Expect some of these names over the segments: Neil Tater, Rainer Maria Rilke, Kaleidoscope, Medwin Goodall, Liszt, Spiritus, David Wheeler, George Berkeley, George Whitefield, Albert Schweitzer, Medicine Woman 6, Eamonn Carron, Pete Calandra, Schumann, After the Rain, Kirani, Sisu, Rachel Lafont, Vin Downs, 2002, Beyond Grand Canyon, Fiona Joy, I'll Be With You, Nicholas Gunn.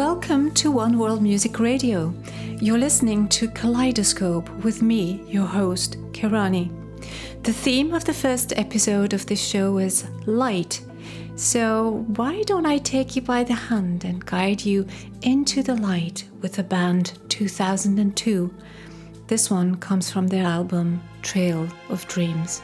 Welcome to One World Music Radio. You're listening to Kaleidoscope with me, your host, Kirani. The theme of the first episode of this show is light. So why don't I take you by the hand and guide you into the light with the band 2002. This one comes from their album Trail of Dreams.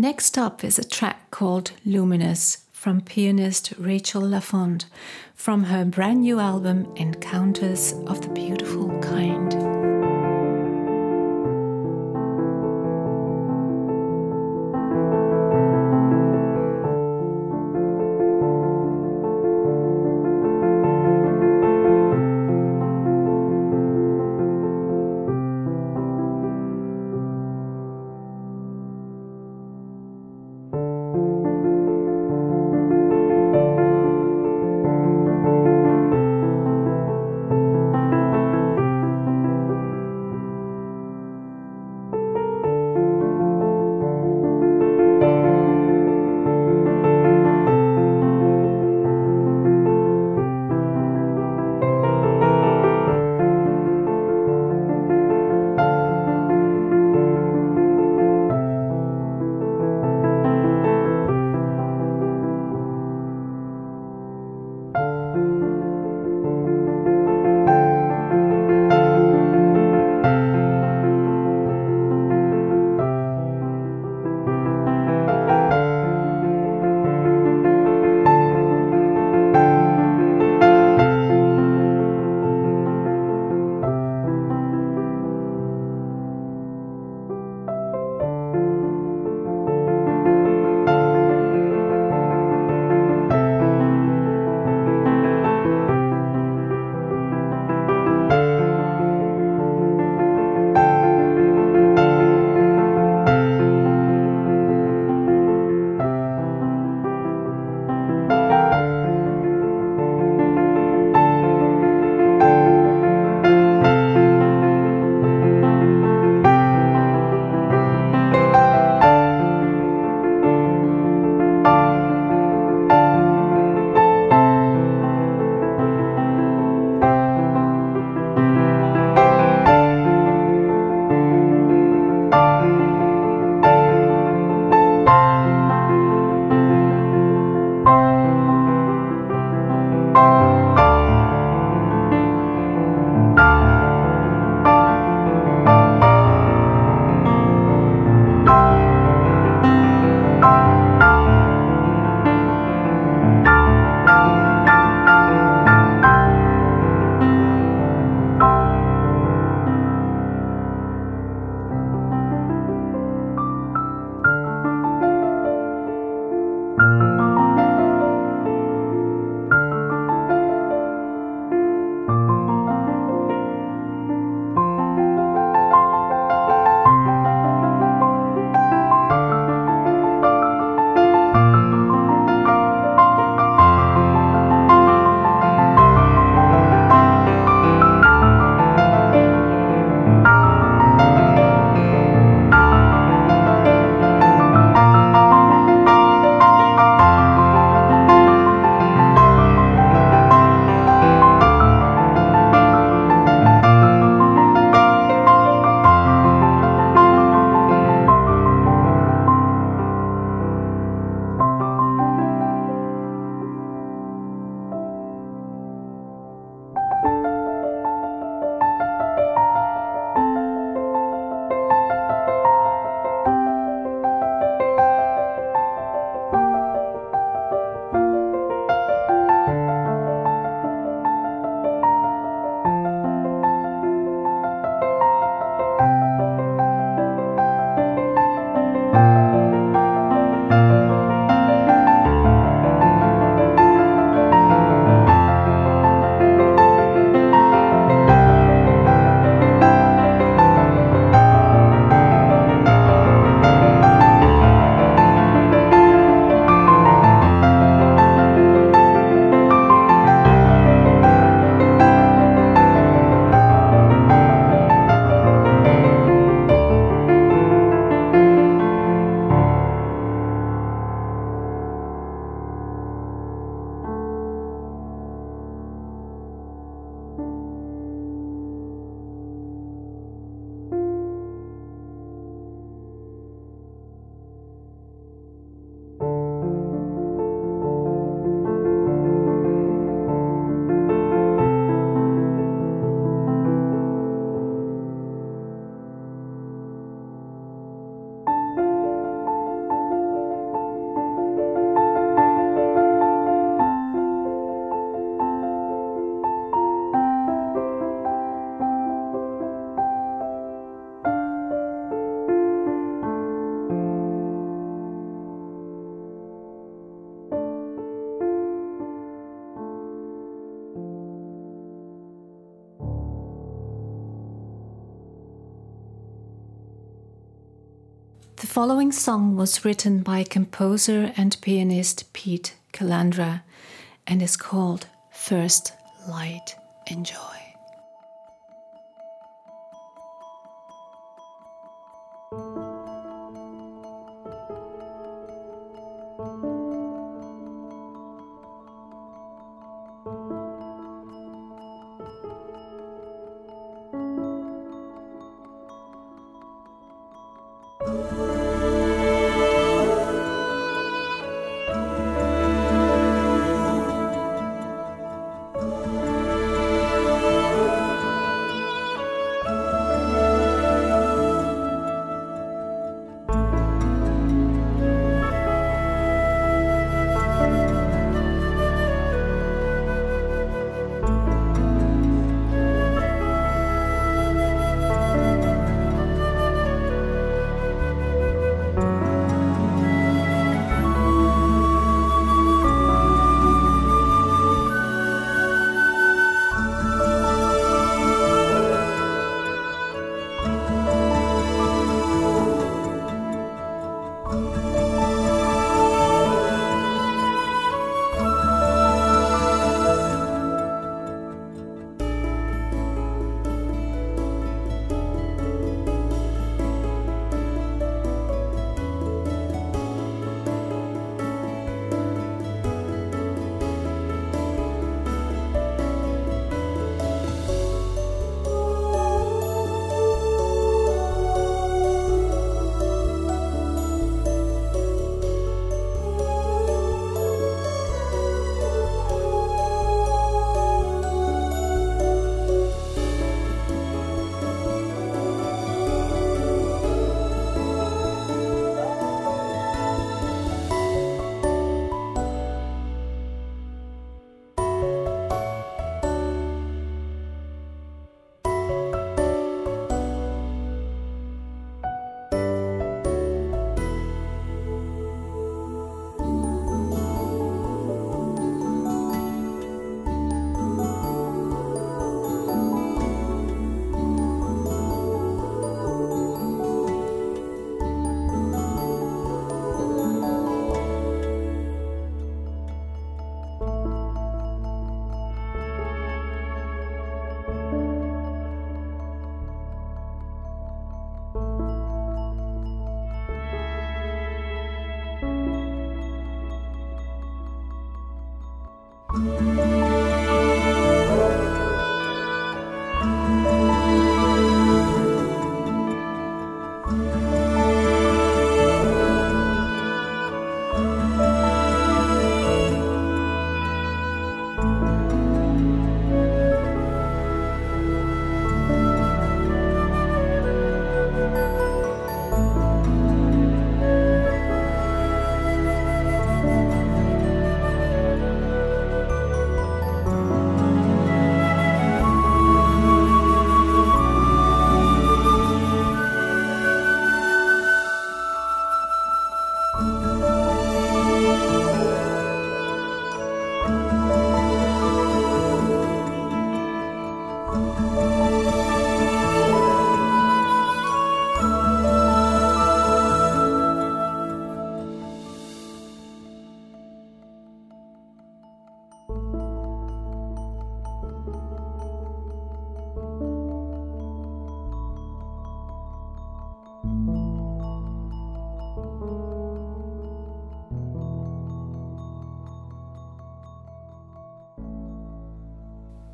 Next up is a track called Luminous from pianist Rachel Lafont from her brand new album Encounters of the Beautiful Kind. The following song was written by composer and pianist Pete Calandra and is called First Light. Enjoy.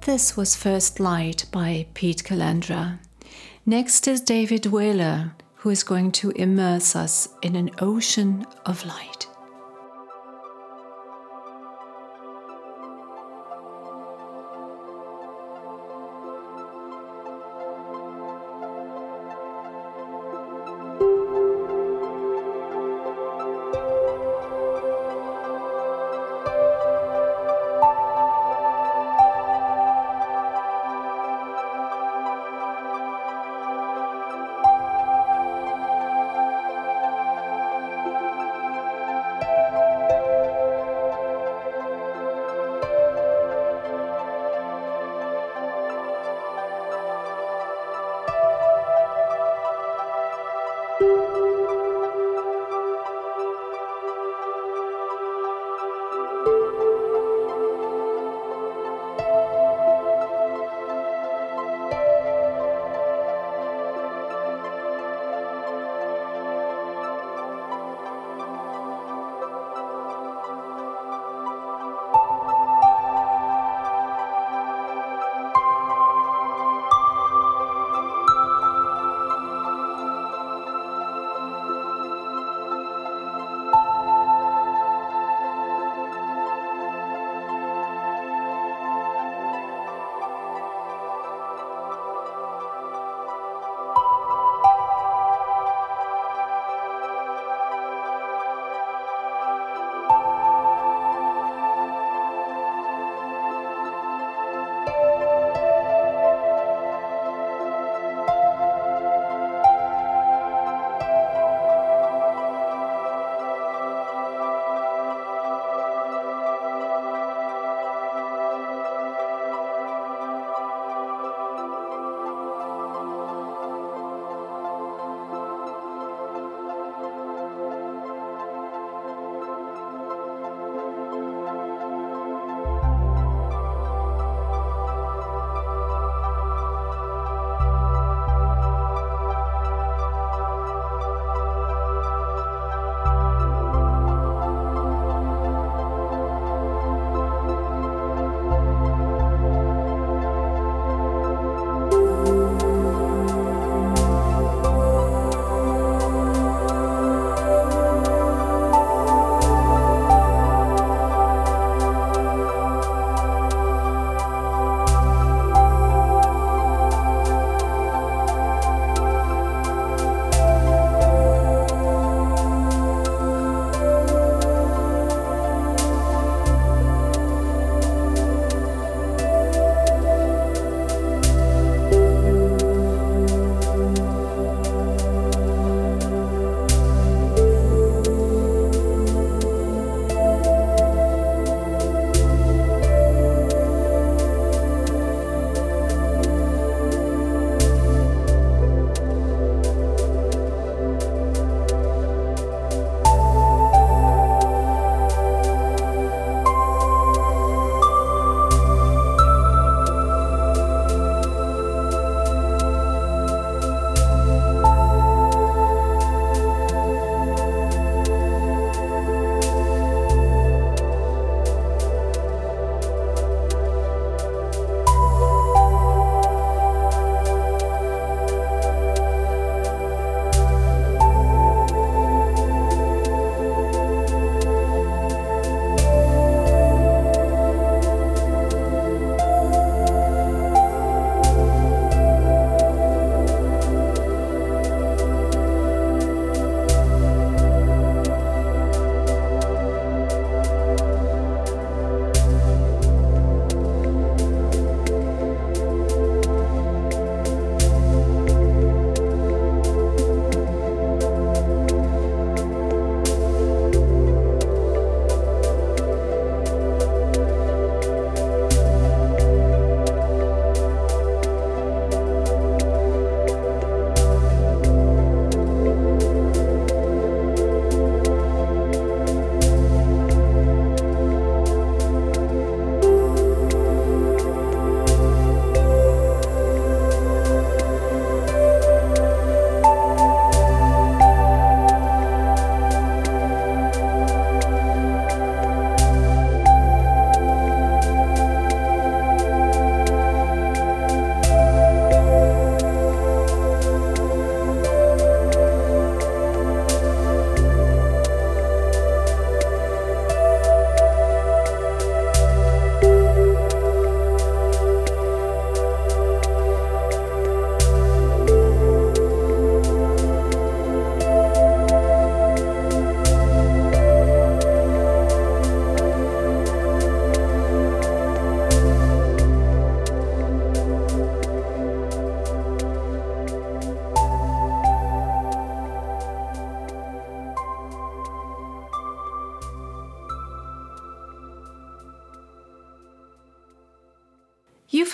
This was First Light by Pete Calandra. Next is David Wheeler, who is going to immerse us in an ocean of light.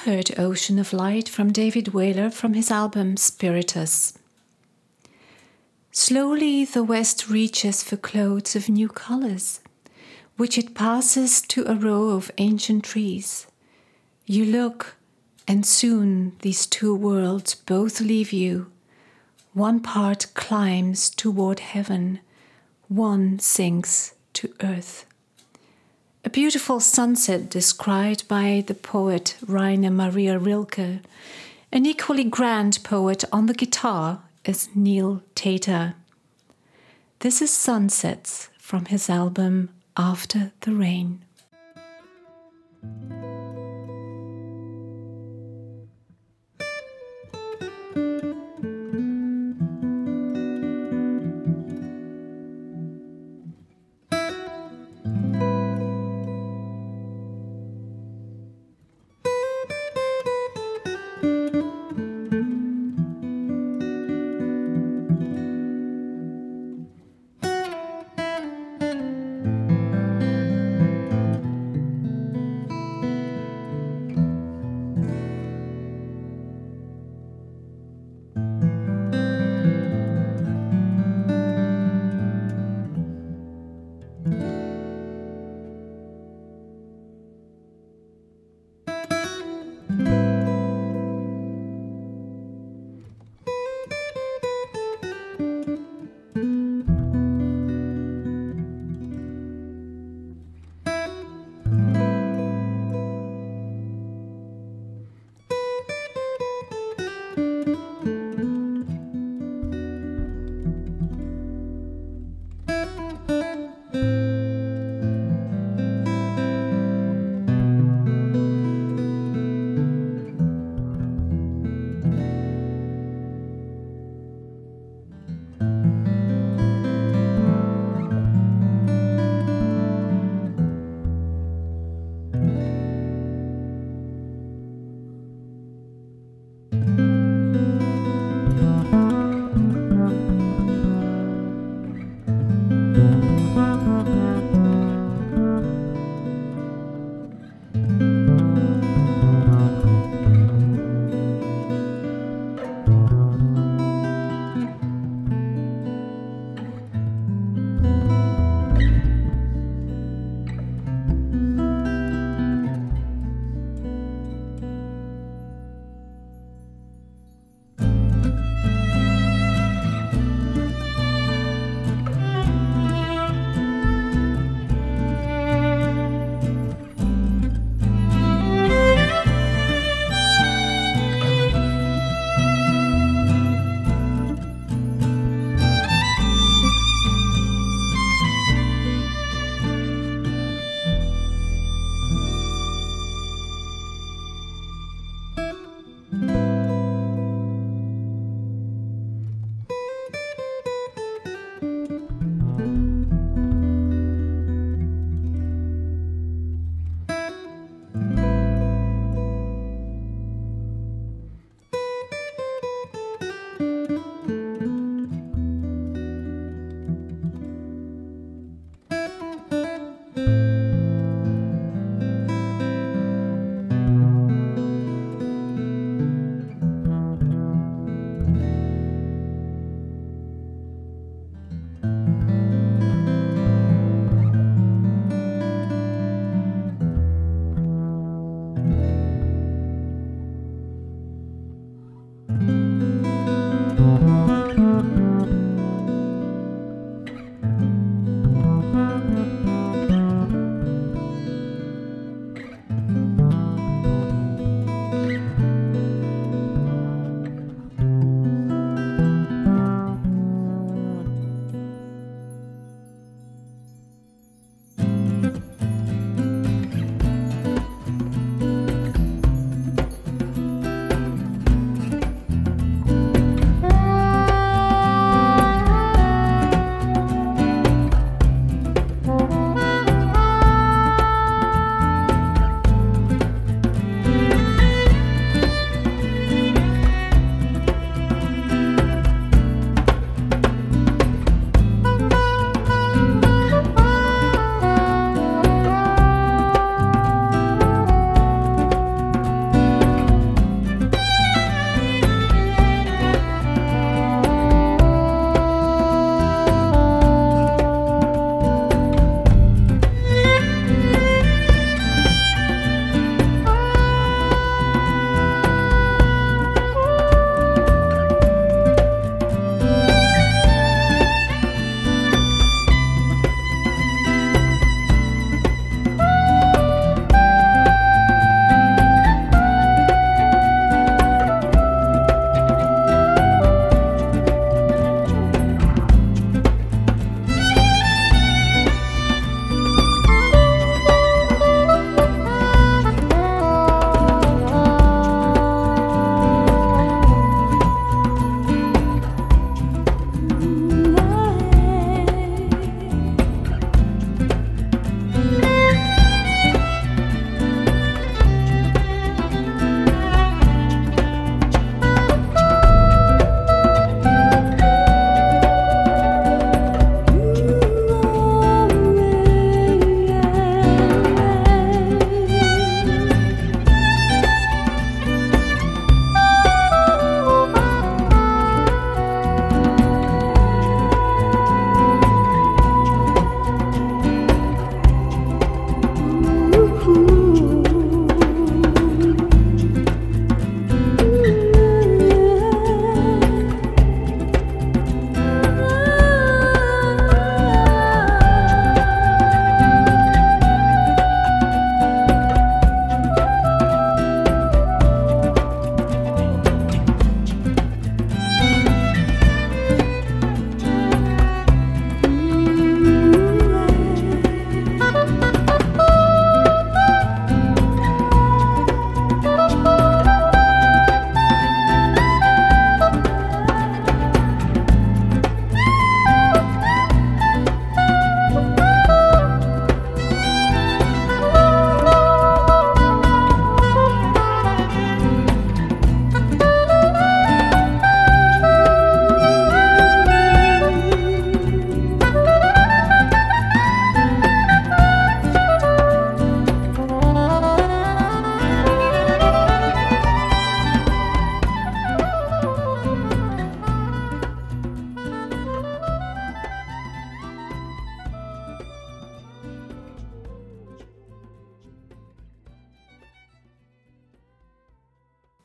heard Ocean of Light from David Wheeler from his album Spiritus. Slowly the west reaches for clouds of new colors, which it passes to a row of ancient trees. You look, and soon these two worlds both leave you. One part climbs toward heaven, one sinks to earth. A beautiful sunset described by the poet Rainer Maria Rilke, an equally grand poet on the guitar is Neil Tater. This is Sunsets from his album After the Rain.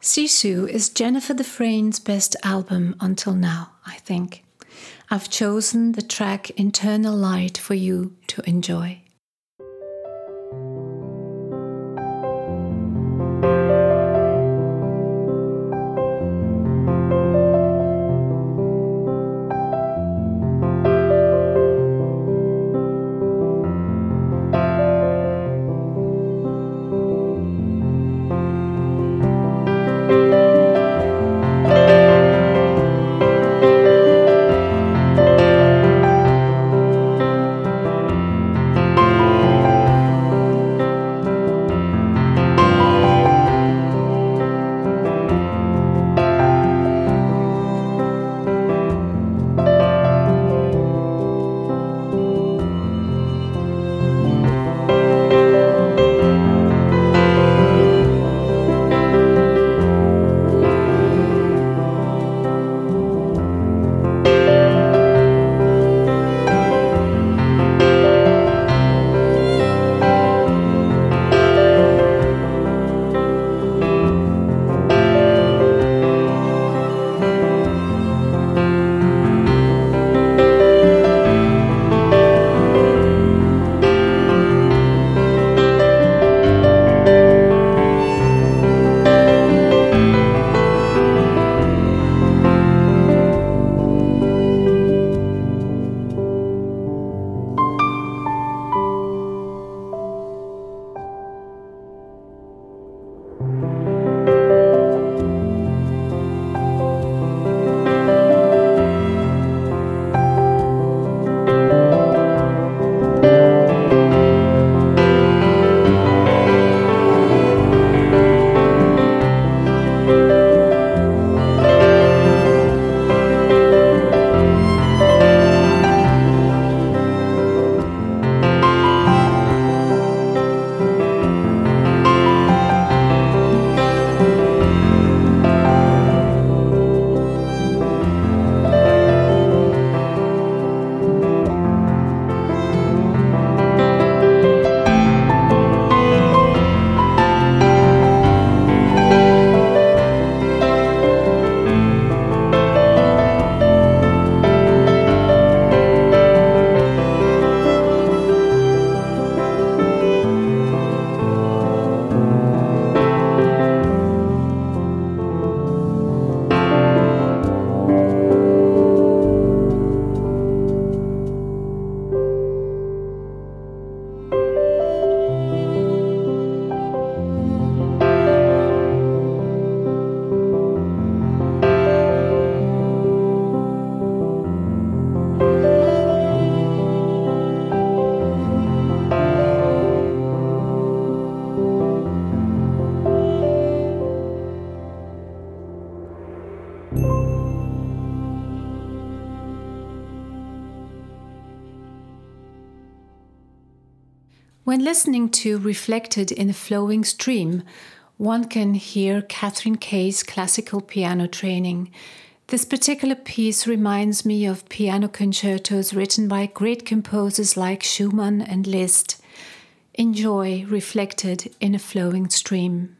Sisu is Jennifer Dufresne's best album until now, I think. I've chosen the track Internal Light for you to enjoy. When listening to Reflected in a Flowing Stream, one can hear Catherine Kaye's classical piano training. This particular piece reminds me of piano concertos written by great composers like Schumann and Liszt. Enjoy Reflected in a Flowing Stream.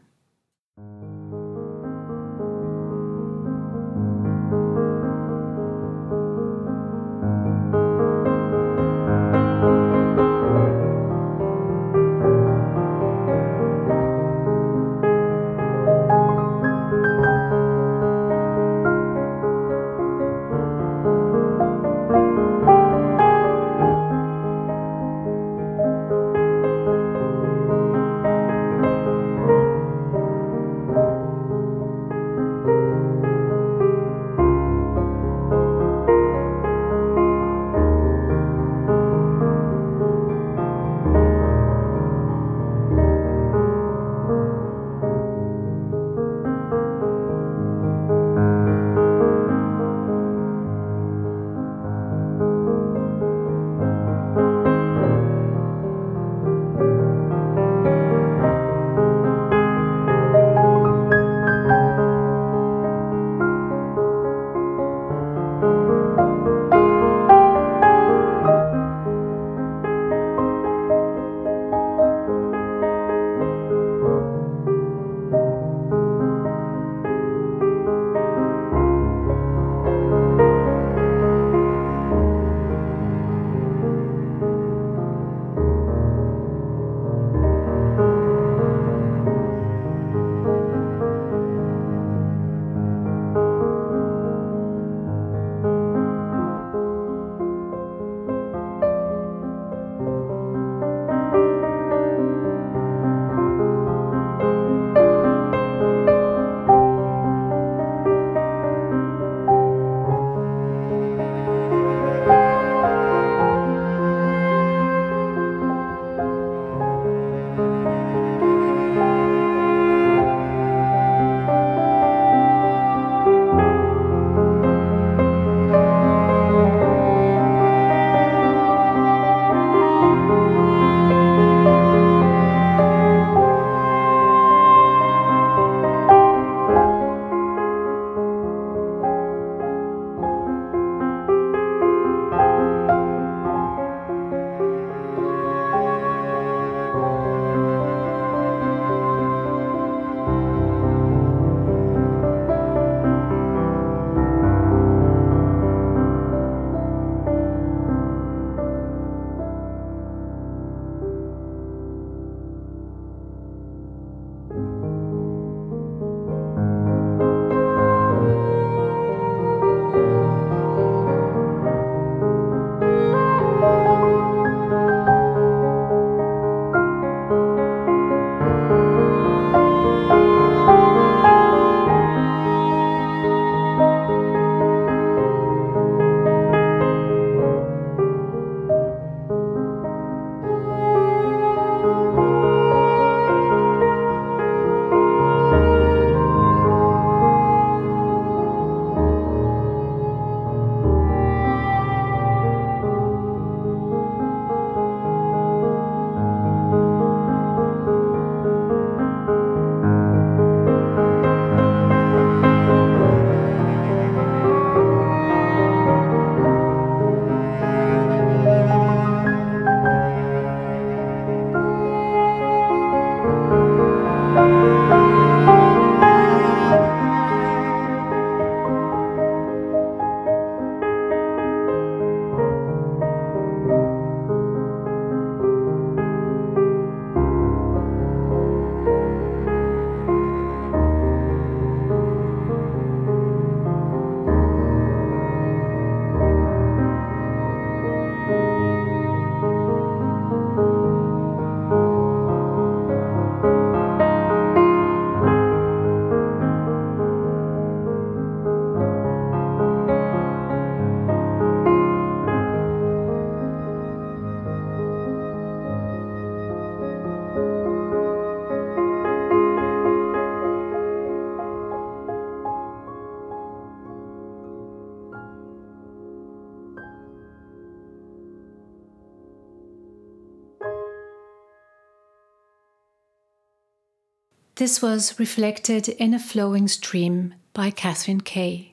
This was reflected in A Flowing Stream by Catherine Kaye.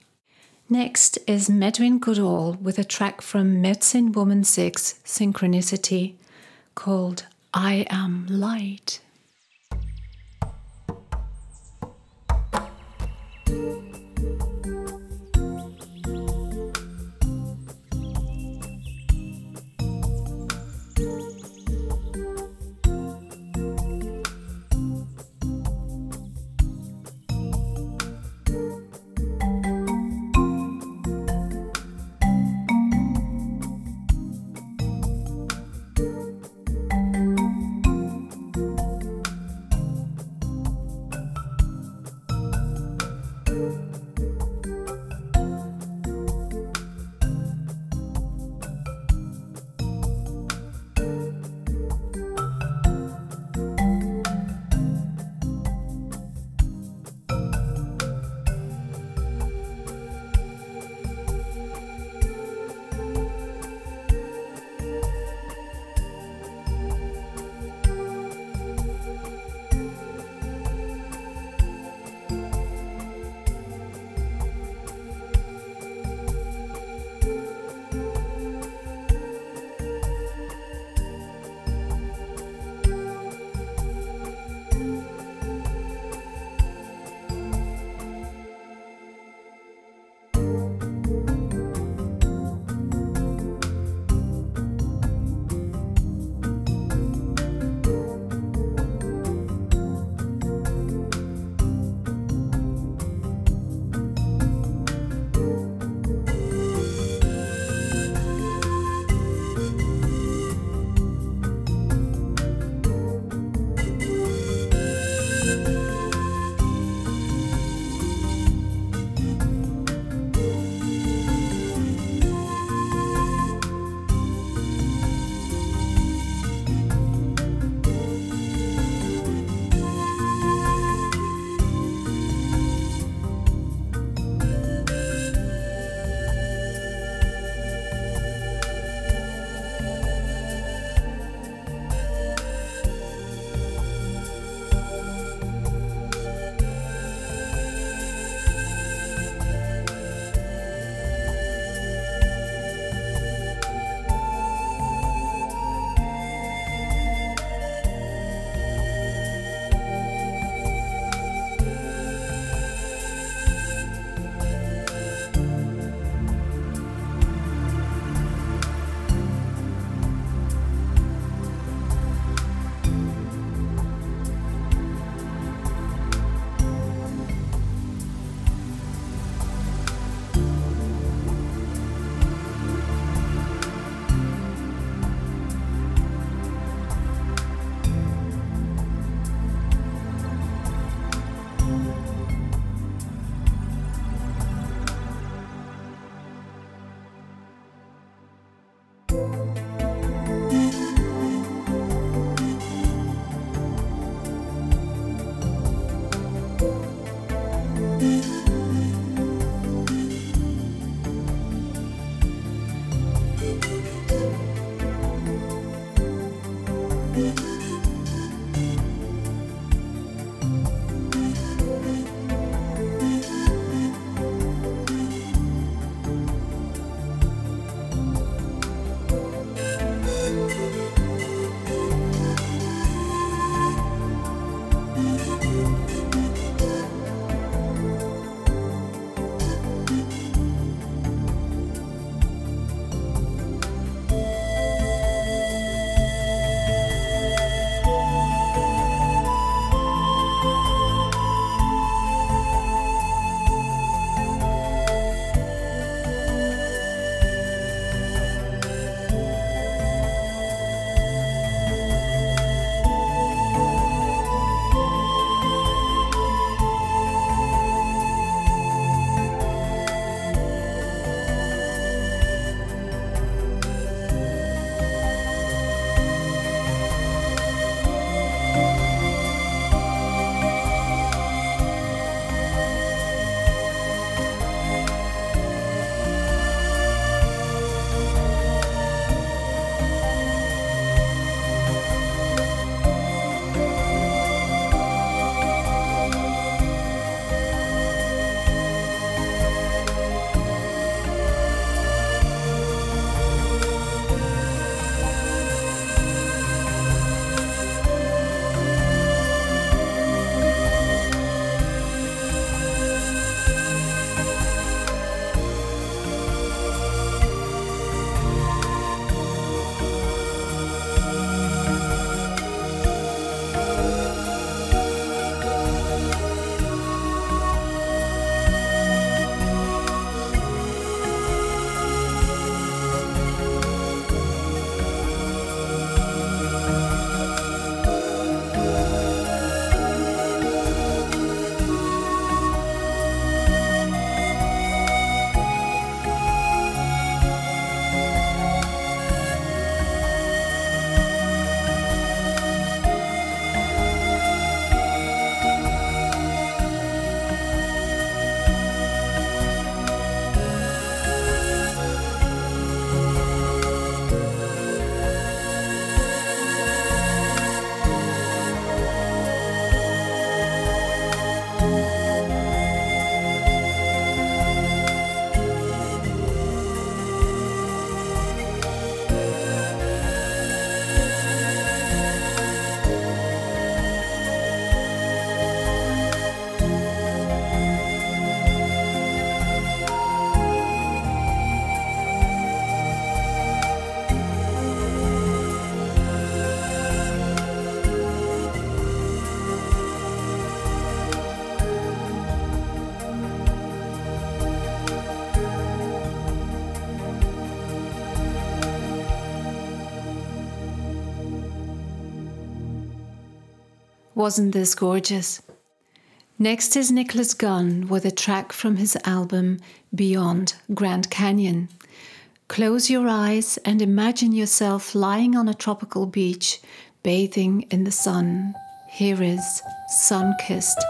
Next is Medwin Goodall with a track from Medicine Woman 6, Synchronicity, called I Am Light. Wasn't this gorgeous? Next is Nicholas Gunn with a track from his album Beyond Grand Canyon. Close your eyes and imagine yourself lying on a tropical beach, bathing in the sun. Here is Sun-Kissed.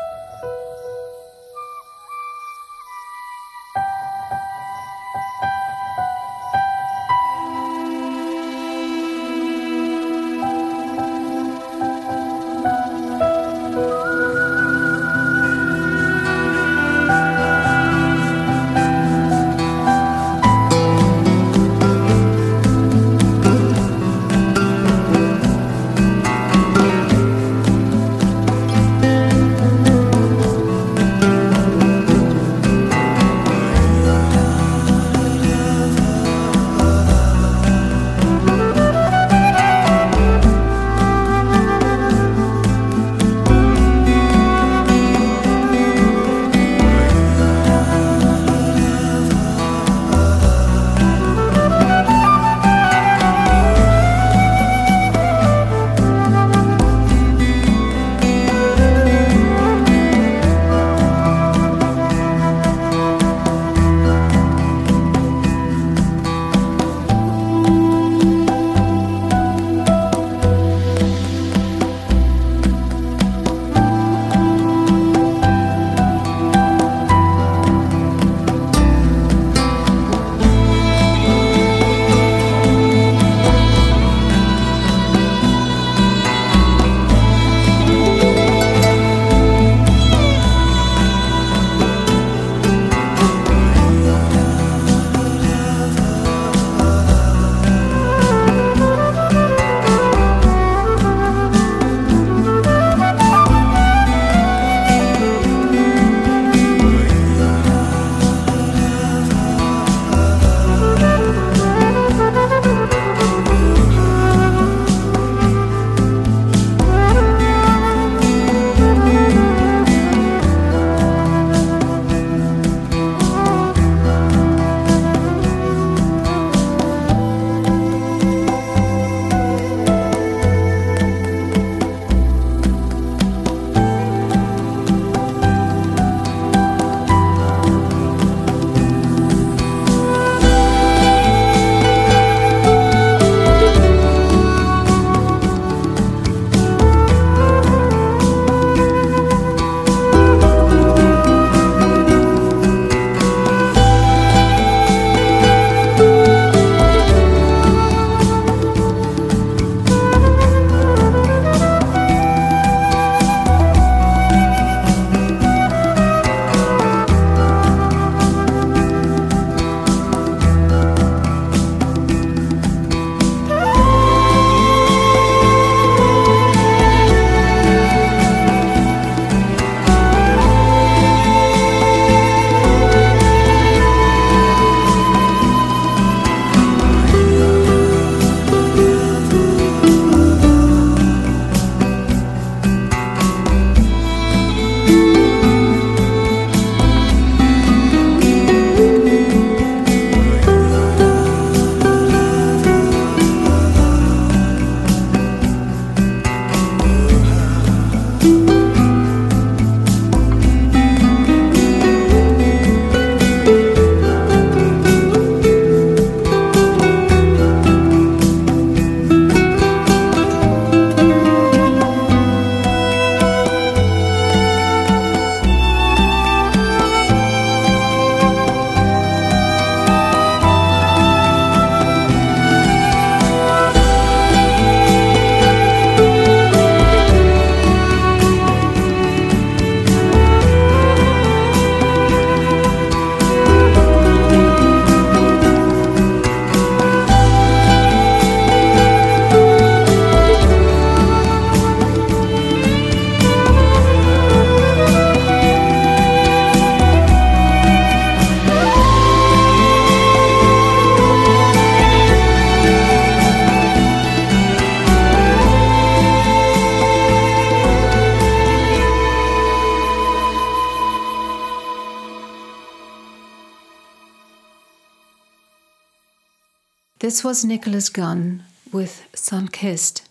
This was Nicholas Gunn with Sun-Kissed.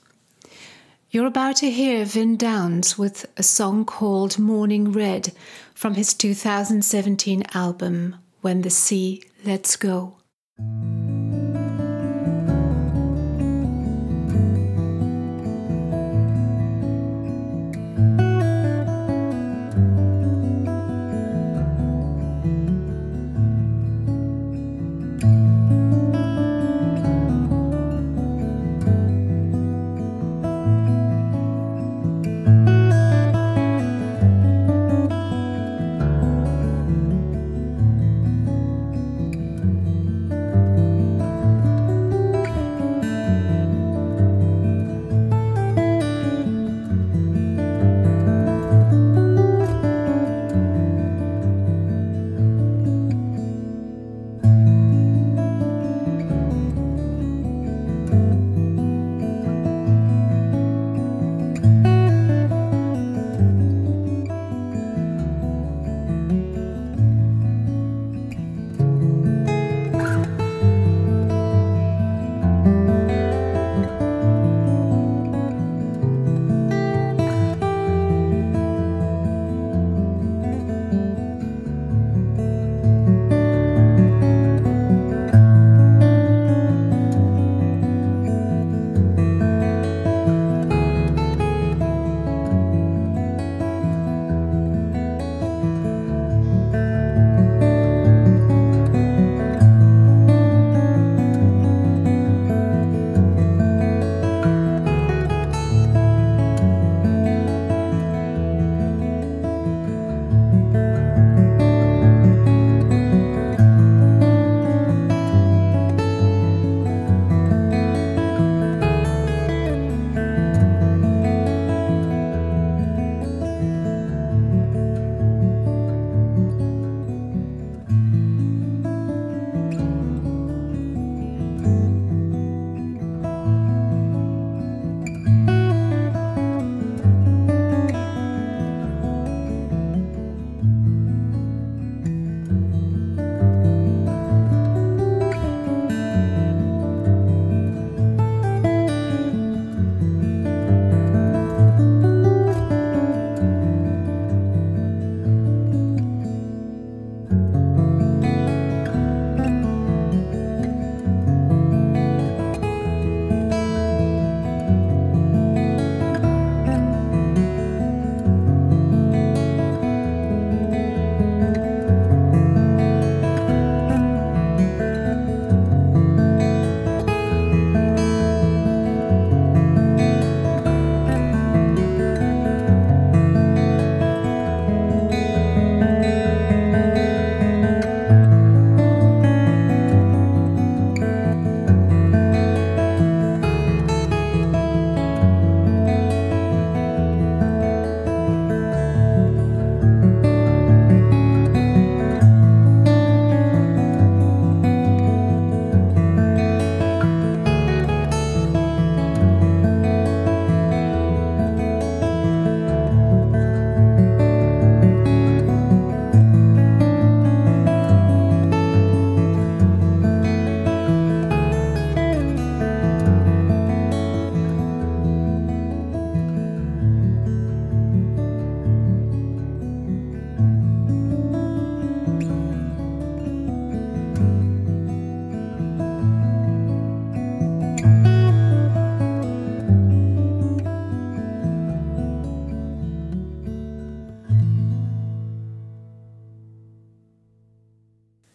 You're about to hear Vin Downs with a song called Morning Red from his 2017 album, When the Sea Lets Go.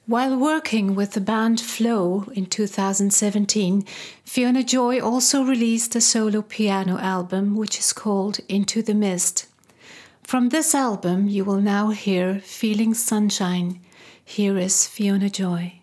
While working with the band Flow in 2017, Fiona Joy also released a solo piano album which is called Into the Mist. From this album, you will now hear Feeling Sunshine. Here is Fiona Joy.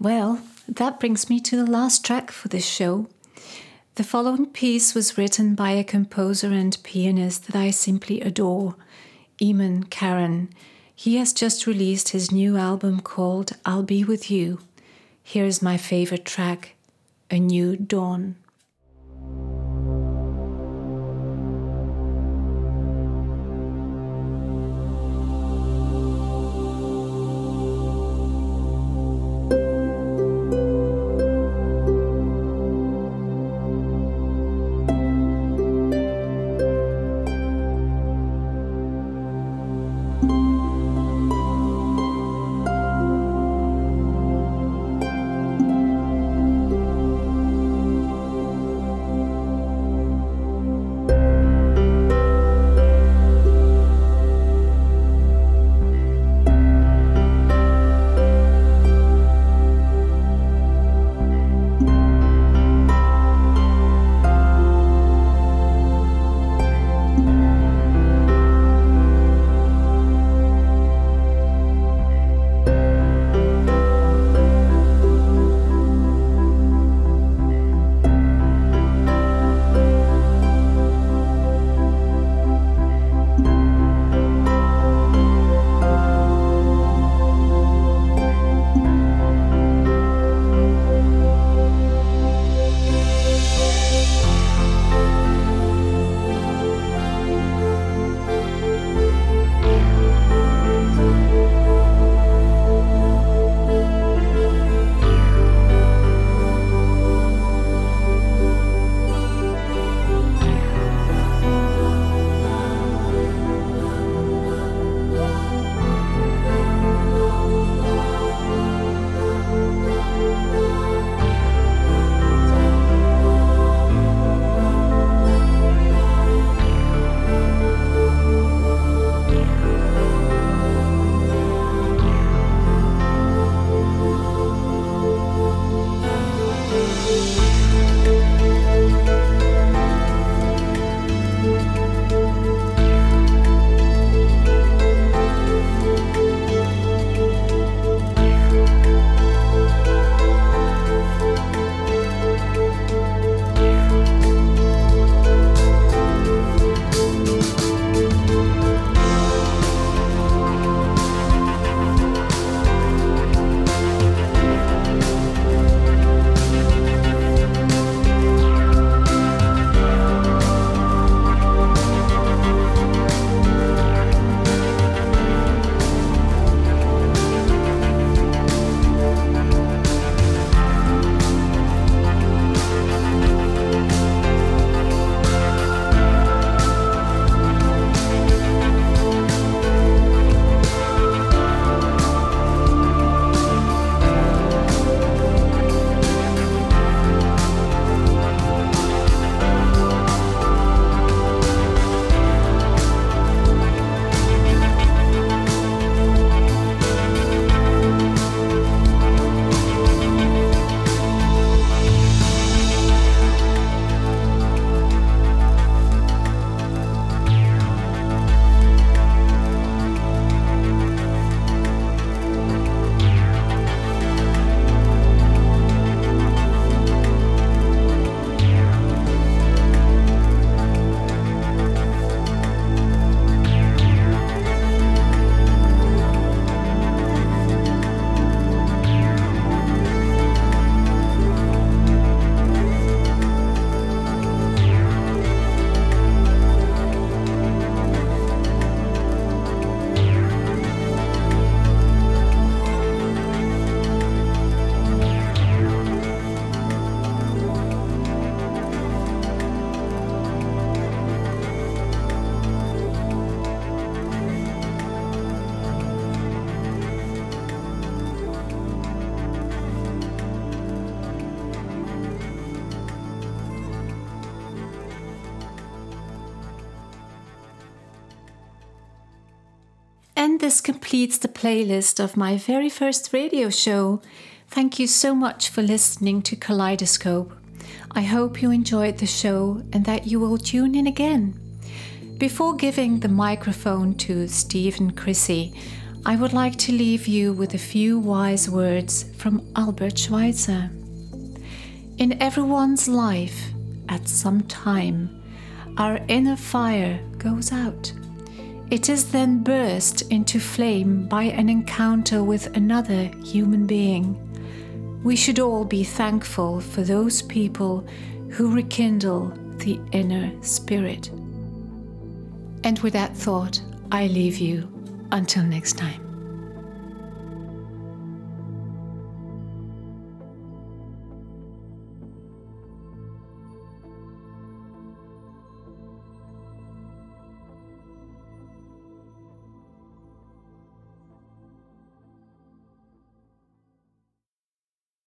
Well, that brings me to the last track for this show. The following piece was written by a composer and pianist that I simply adore, Eamonn Carron. He has just released his new album called I'll Be With You. Here is my favorite track, A New Dawn. This completes the playlist of my very first radio show. Thank you so much for listening to Kaleidoscope. I hope you enjoyed the show and that you will tune in again. Before giving the microphone to Stephen Chrissy, I would like to leave you with a few wise words from Albert Schweitzer. In everyone's life, at some time, our inner fire goes out. It is then burst into flame by an encounter with another human being. We should all be thankful for those people who rekindle the inner spirit. And with that thought, I leave you. Until next time.